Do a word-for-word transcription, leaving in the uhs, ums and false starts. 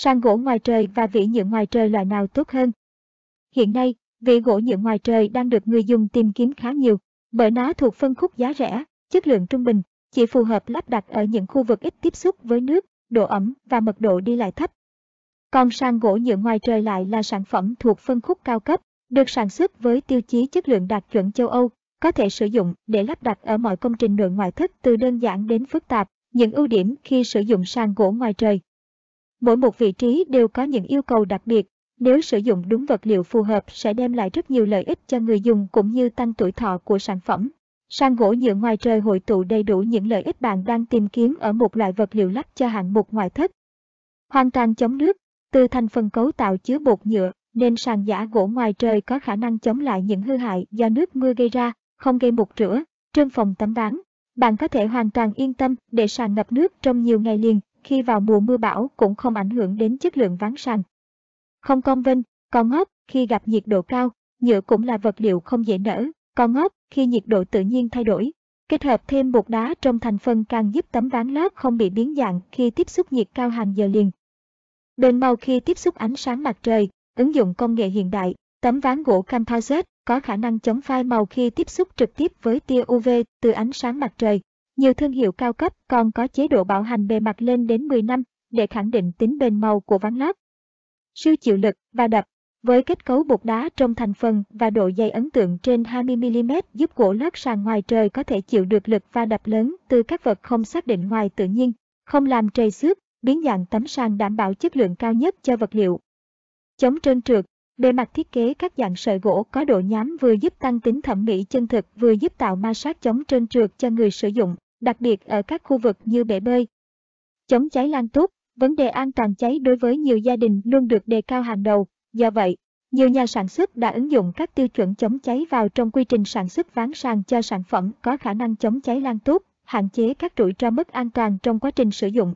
Sàn gỗ ngoài trời và vỉ nhựa ngoài trời loại nào tốt hơn? Hiện nay, vỉ gỗ nhựa ngoài trời đang được người dùng tìm kiếm khá nhiều, bởi nó thuộc phân khúc giá rẻ, chất lượng trung bình, chỉ phù hợp lắp đặt ở những khu vực ít tiếp xúc với nước, độ ẩm và mật độ đi lại thấp. Còn sàn gỗ nhựa ngoài trời lại là sản phẩm thuộc phân khúc cao cấp, được sản xuất với tiêu chí chất lượng đạt chuẩn châu Âu, có thể sử dụng để lắp đặt ở mọi công trình nội ngoại thất từ đơn giản đến phức tạp. Những ưu điểm khi sử dụng sàn gỗ ngoài trời. Mỗi một vị trí đều có những yêu cầu đặc biệt, nếu sử dụng đúng vật liệu phù hợp sẽ đem lại rất nhiều lợi ích cho người dùng cũng như tăng tuổi thọ của sản phẩm. Sàn gỗ nhựa ngoài trời hội tụ đầy đủ những lợi ích bạn đang tìm kiếm ở một loại vật liệu lắp cho hạng mục ngoại thất. Hoàn toàn chống nước, từ thành phần cấu tạo chứa bột nhựa nên sàn giả gỗ ngoài trời có khả năng chống lại những hư hại do nước mưa gây ra, không gây mục rửa, trơn phòng tấm ván. Bạn có thể hoàn toàn yên tâm để sàn ngập nước trong nhiều ngày liền, khi vào mùa mưa bão cũng không ảnh hưởng đến chất lượng ván sàn. Không cong vênh, con ngót khi gặp nhiệt độ cao, nhựa cũng là vật liệu không dễ nở, con ngót khi nhiệt độ tự nhiên thay đổi. Kết hợp thêm bột đá trong thành phần càng giúp tấm ván lót không bị biến dạng khi tiếp xúc nhiệt cao hàng giờ liền. Bền màu khi tiếp xúc ánh sáng mặt trời, ứng dụng công nghệ hiện đại, tấm ván gỗ composite có khả năng chống phai màu khi tiếp xúc trực tiếp với tia u vê từ ánh sáng mặt trời. Nhiều thương hiệu cao cấp còn có chế độ bảo hành bề mặt lên đến mười năm để khẳng định tính bền màu của ván lót. Siêu chịu lực và đập. Với kết cấu bột đá trong thành phần và độ dày ấn tượng trên hai mươi mi li mét giúp gỗ lót sàn ngoài trời có thể chịu được lực va đập lớn từ các vật không xác định ngoài tự nhiên, không làm trầy xước, biến dạng tấm sàn đảm bảo chất lượng cao nhất cho vật liệu. Chống trơn trượt. Bề mặt thiết kế các dạng sợi gỗ có độ nhám vừa giúp tăng tính thẩm mỹ chân thực vừa giúp tạo ma sát chống trơn trượt cho người sử dụng, đặc biệt ở các khu vực như bể bơi. Chống cháy lan tốt. Vấn đề an toàn cháy đối với nhiều gia đình luôn được đề cao hàng đầu. Do vậy, nhiều nhà sản xuất đã ứng dụng các tiêu chuẩn chống cháy vào trong quy trình sản xuất ván sàn cho sản phẩm có khả năng chống cháy lan tốt, hạn chế các rủi ro mất an toàn trong quá trình sử dụng.